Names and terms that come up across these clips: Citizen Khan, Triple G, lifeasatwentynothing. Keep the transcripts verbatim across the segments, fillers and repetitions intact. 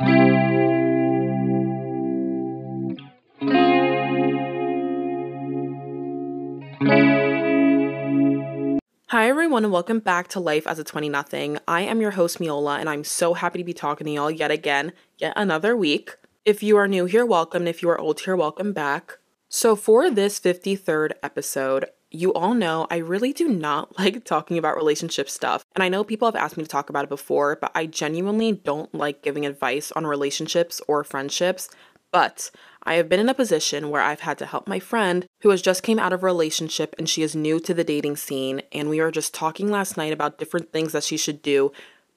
Hi everyone and welcome back to Life as a twenty nothing. I am your host Meolah and I'm so happy to be talking to y'all yet again, yet another week. If you are new here, welcome. If you are old here, welcome back. So for this fifty-third episode, you all know I really do not like talking about relationship stuff. And I know people have asked me to talk about it before, but I genuinely don't like giving advice on relationships or friendships. But I have been in a position where I've had to help my friend who has just came out of a relationship and she is new to the dating scene. And we were just talking last night about different things that she should do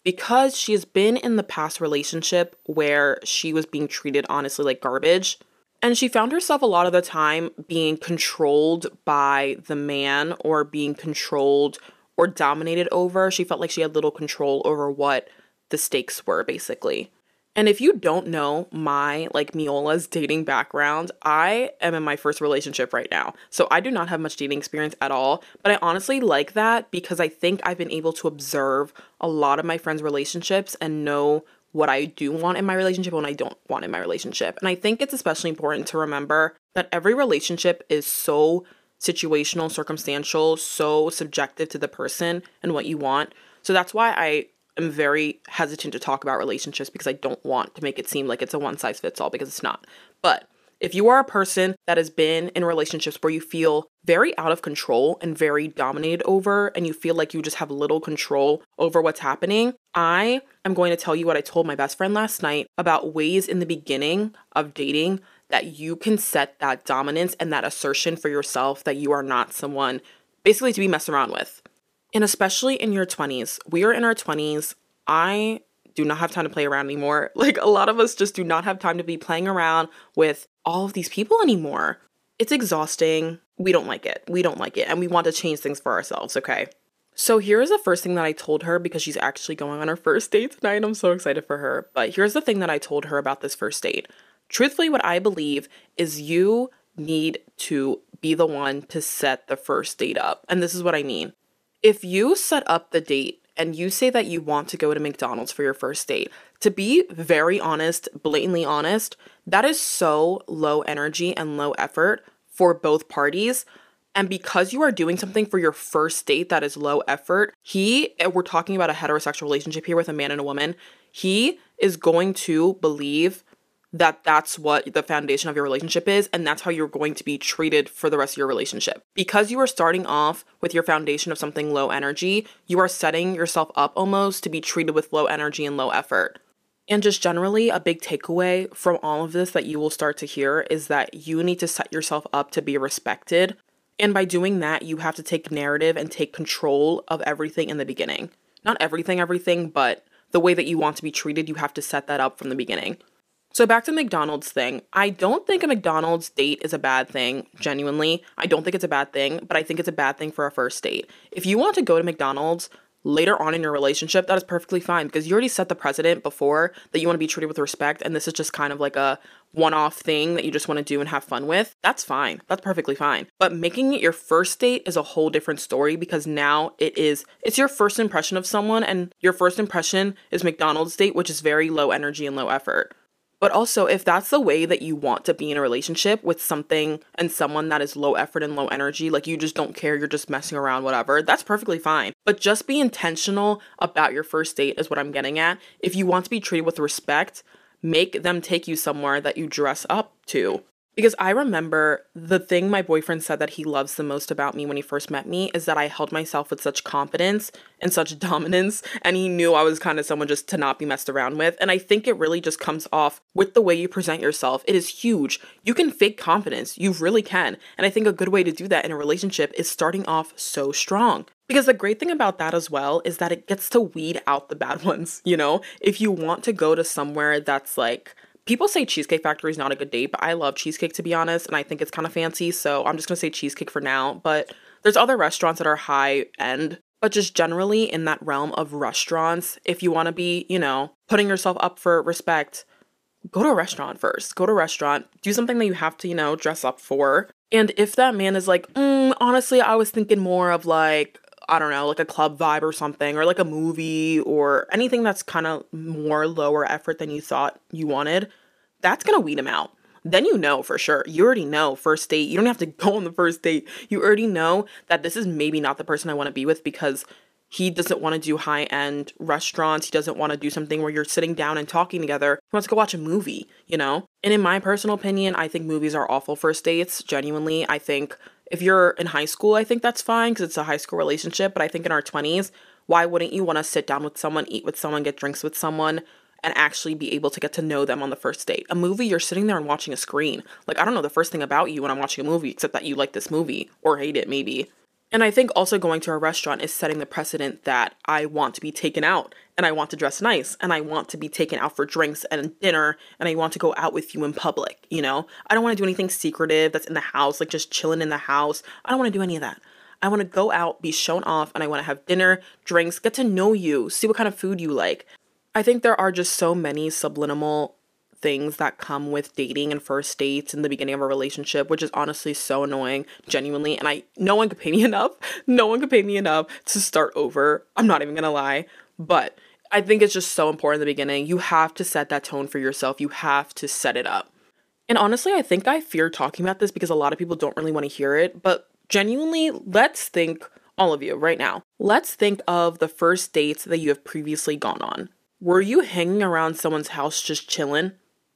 because she has been in the past relationship where she was being treated honestly like garbage. And she found herself a lot of the time being controlled by the man or being controlled or dominated over. She felt like she had little control over what the stakes were, basically. And if you don't know my, like, Meolah's dating background, I am in my first relationship right now. So I do not have much dating experience at all. But I honestly like that because I think I've been able to observe a lot of my friends' relationships and know what I do want in my relationship and what I don't want in my relationship. And I think it's especially important to remember that every relationship is so situational, circumstantial, so subjective to the person and what you want. So that's why I am very hesitant to talk about relationships because I don't want to make it seem like it's a one-size-fits-all because it's not. But if you are a person that has been in relationships where you feel very out of control and very dominated over, and you feel like you just have little control over what's happening, I am going to tell you what I told my best friend last night about ways in the beginning of dating that you can set that dominance and that assertion for yourself that you are not someone basically to be messed around with. And especially in your twenties, we are in our twenties. I do not have time to play around anymore. Like, a lot of us just do not have time to be playing around with all of these people anymore. It's exhausting. We don't like it. We don't like it. And we want to change things for ourselves, okay? So here's the first thing that I told her because she's actually going on her first date tonight. I'm so excited for her. But here's the thing that I told her about this first date. Truthfully, what I believe is you need to be the one to set the first date up. And this is what I mean. If you set up the date and you say that you want to go to McDonald's for your first date, to be very honest, blatantly honest, that is so low energy and low effort for both parties. And because you are doing something for your first date that is low effort, he, we're talking about a heterosexual relationship here with a man and a woman, he is going to believe that that's what the foundation of your relationship is, and that's how you're going to be treated for the rest of your relationship. Because you are starting off with your foundation of something low energy, you are setting yourself up almost to be treated with low energy and low effort. And just generally, a big takeaway from all of this that you will start to hear is that you need to set yourself up to be respected. And by doing that, you have to take narrative and take control of everything in the beginning. Not everything, everything, but the way that you want to be treated, you have to set that up from the beginning. So back to the McDonald's thing. I don't think a McDonald's date is a bad thing, genuinely. I don't think it's a bad thing, but I think it's a bad thing for a first date. If you want to go to McDonald's later on in your relationship, that is perfectly fine because you already set the precedent before that you want to be treated with respect, and this is just kind of like a one-off thing that you just want to do and have fun with. That's fine. That's perfectly fine. But making it your first date is a whole different story because now it is, it's your first impression of someone, and your first impression is McDonald's date, which is very low energy and low effort. But also, if that's the way that you want to be in a relationship with something and someone that is low effort and low energy, like you just don't care, you're just messing around, whatever, that's perfectly fine. But just be intentional about your first date is what I'm getting at. If you want to be treated with respect, make them take you somewhere that you dress up to. Because I remember the thing my boyfriend said that he loves the most about me when he first met me is that I held myself with such confidence and such dominance, and he knew I was kind of someone just to not be messed around with. And I think it really just comes off with the way you present yourself. It is huge. You can fake confidence. You really can. And I think a good way to do that in a relationship is starting off so strong. Because the great thing about that as well is that it gets to weed out the bad ones, you know? If you want to go to somewhere that's like... People say Cheesecake Factory is not a good date, but I love cheesecake, to be honest, and I think it's kind of fancy, so I'm just going to say cheesecake for now. But there's other restaurants that are high end, but just generally in that realm of restaurants, if you want to be, you know, putting yourself up for respect, go to a restaurant first. Go to a restaurant, do something that you have to, you know, dress up for. And if that man is like, mm, honestly, I was thinking more of like, I don't know, like a club vibe or something, or like a movie or anything that's kind of more lower effort than you thought you wanted, that's going to weed them out. Then you know for sure. You already know first date. You don't have to go on the first date. You already know that this is maybe not the person I want to be with because he doesn't want to do high-end restaurants. He doesn't want to do something where you're sitting down and talking together. He wants to go watch a movie, you know? And in my personal opinion, I think movies are awful first dates, genuinely. I think if you're in high school, I think that's fine because it's a high school relationship. But I think in our twenties, why wouldn't you want to sit down with someone, eat with someone, get drinks with someone, and actually be able to get to know them on the first date? A movie, you're sitting there and watching a screen. Like, I don't know the first thing about you when I'm watching a movie, except that you like this movie or hate it, maybe. And I think also going to a restaurant is setting the precedent that I want to be taken out and I want to dress nice and I want to be taken out for drinks and dinner and I want to go out with you in public, you know? I don't want to do anything secretive that's in the house, like just chilling in the house. I don't want to do any of that. I want to go out, be shown off, and I want to have dinner, drinks, get to know you, see what kind of food you like. I think there are just so many subliminal things that come with dating and first dates and the beginning of a relationship, which is honestly so annoying, genuinely. And I, no one could pay me enough. No one could pay me enough to start over. I'm not even gonna lie. But I think it's just so important in the beginning. You have to set that tone for yourself. You have to set it up. And honestly, I think I fear talking about this because a lot of people don't really want to hear it. But genuinely, let's think, all of you right now, let's think of the first dates that you have previously gone on. Were you hanging around someone's house just chilling?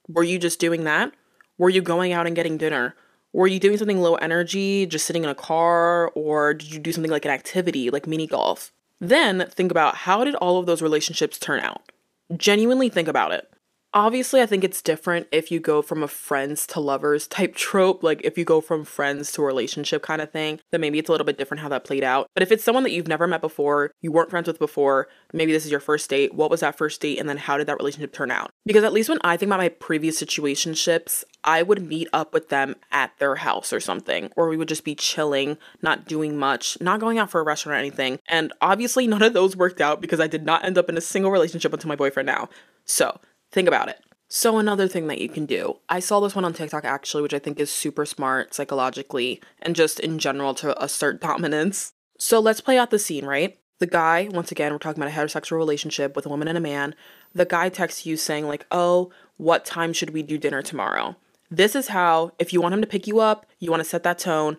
Were you just doing that? Were you going out and getting dinner? Were you doing something low energy, just sitting in a car? Or did you do something like an activity, like mini golf? Then think about, how did all of those relationships turn out? Genuinely think about it. Obviously, I think it's different if you go from a friends to lovers type trope. Like if you go from friends to a relationship kind of thing, then maybe it's a little bit different how that played out. But if it's someone that you've never met before, you weren't friends with before, maybe this is your first date. What was that first date? And then how did that relationship turn out? Because at least when I think about my previous situationships, I would meet up with them at their house or something, or we would just be chilling, not doing much, not going out for a restaurant or anything. And obviously none of those worked out because I did not end up in a single relationship until my boyfriend now. So think about it. So another thing that you can do, I saw this one on TikTok actually, which I think is super smart psychologically and just in general to assert dominance. So let's play out the scene, right? The guy, once again, we're talking about a heterosexual relationship with a woman and a man. The guy texts you saying like, oh, what time should we do dinner tomorrow? This is how, if you want him to pick you up, you want to set that tone.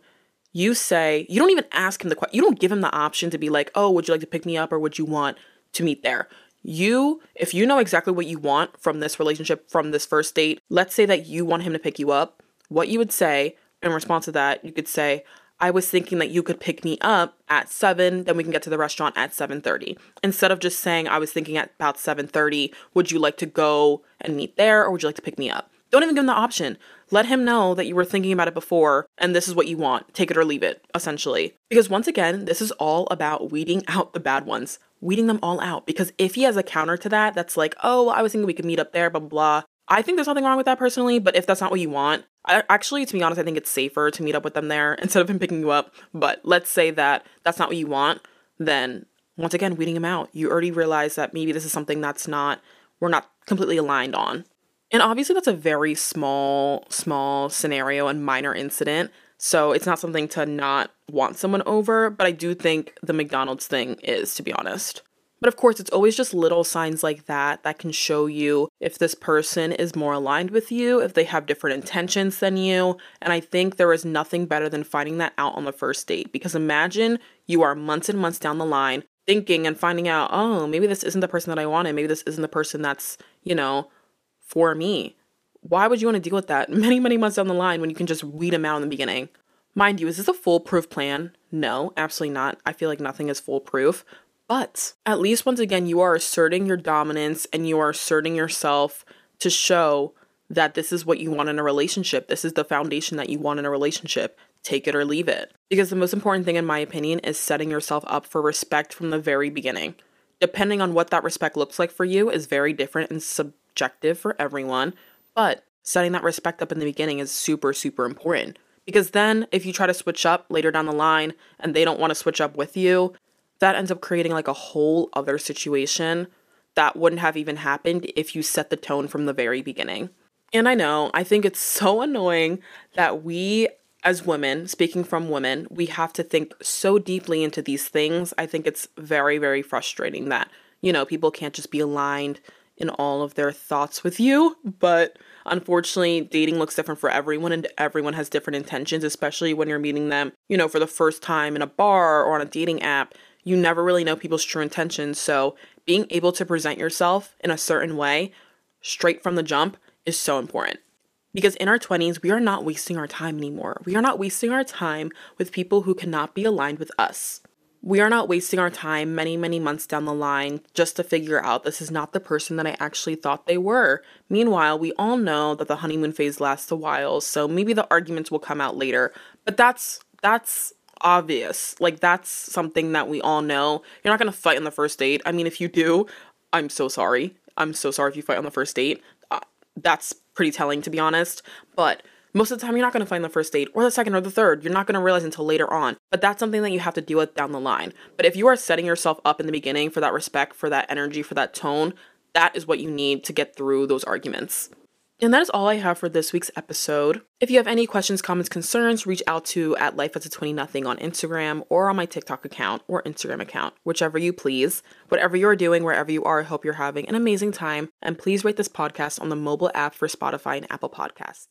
You say, you don't even ask him the question. You don't give him the option to be like, oh, would you like to pick me up or would you want to meet there? You, if you know exactly what you want from this relationship, from this first date, let's say that you want him to pick you up, what you would say in response to that, you could say, I was thinking that you could pick me up at seven, then we can get to the restaurant at seven thirty. Instead of just saying, I was thinking at about seven thirty, would you like to go and meet there or would you like to pick me up? Don't even give him the option. Let him know that you were thinking about it before and this is what you want. Take it or leave it, essentially. Because once again, this is all about weeding out the bad ones, weeding them all out. Because if he has a counter to that, that's like, oh, I was thinking we could meet up there, blah, blah, blah. I think there's nothing wrong with that personally, but if that's not what you want, I, actually, to be honest, I think it's safer to meet up with them there instead of him picking you up. But let's say that that's not what you want, then once again, weeding him out. You already realize that maybe this is something that's not, we're not completely aligned on. And obviously that's a very small, small scenario and minor incident. So it's not something to not want someone over, but I do think the McDonald's thing is, to be honest. But of course, it's always just little signs like that that can show you if this person is more aligned with you, if they have different intentions than you. And I think there is nothing better than finding that out on the first date, because imagine you are months and months down the line thinking and finding out, oh, maybe this isn't the person that I wanted. Maybe this isn't the person that's, you know, for me. Why would you want to deal with that many, many months down the line when you can just weed them out in the beginning? Mind you, is this a foolproof plan? No, absolutely not. I feel like nothing is foolproof. But at least once again, you are asserting your dominance and you are asserting yourself to show that this is what you want in a relationship. This is the foundation that you want in a relationship. Take it or leave it. Because the most important thing, in my opinion, is setting yourself up for respect from the very beginning. Depending on what that respect looks like for you is very different and subjective for everyone. But setting that respect up in the beginning is super, super important, because then if you try to switch up later down the line and they don't want to switch up with you, that ends up creating like a whole other situation that wouldn't have even happened if you set the tone from the very beginning. And I know, I think it's so annoying that we as women, speaking from women, we have to think so deeply into these things. I think it's very, very frustrating that, you know, people can't just be aligned in all of their thoughts with you. But unfortunately, dating looks different for everyone, and everyone has different intentions, especially when you're meeting them, you know, for the first time in a bar or on a dating app. You never really know people's true intentions. So being able to present yourself in a certain way straight from the jump is so important. Because in our twenties, we are not wasting our time anymore. We are not wasting our time with people who cannot be aligned with us. We are not wasting our time many, many months down the line just to figure out this is not the person that I actually thought they were. Meanwhile, we all know that the honeymoon phase lasts a while, so maybe the arguments will come out later. But that's that's obvious. Like, that's something that we all know. You're not going to fight on the first date. I mean, if you do, I'm so sorry. I'm so sorry if you fight on the first date. Uh, that's pretty telling, to be honest. But most of the time, you're not going to find the first date or the second or the third. You're not going to realize until later on. But that's something that you have to deal with down the line. But if you are setting yourself up in the beginning for that respect, for that energy, for that tone, that is what you need to get through those arguments. And that is all I have for this week's episode. If you have any questions, comments, concerns, reach out to at life as a twenty nothing on Instagram or on my TikTok account or Instagram account, whichever you please. Whatever you're doing, wherever you are, I hope you're having an amazing time. And please rate this podcast on the mobile app for Spotify and Apple Podcasts.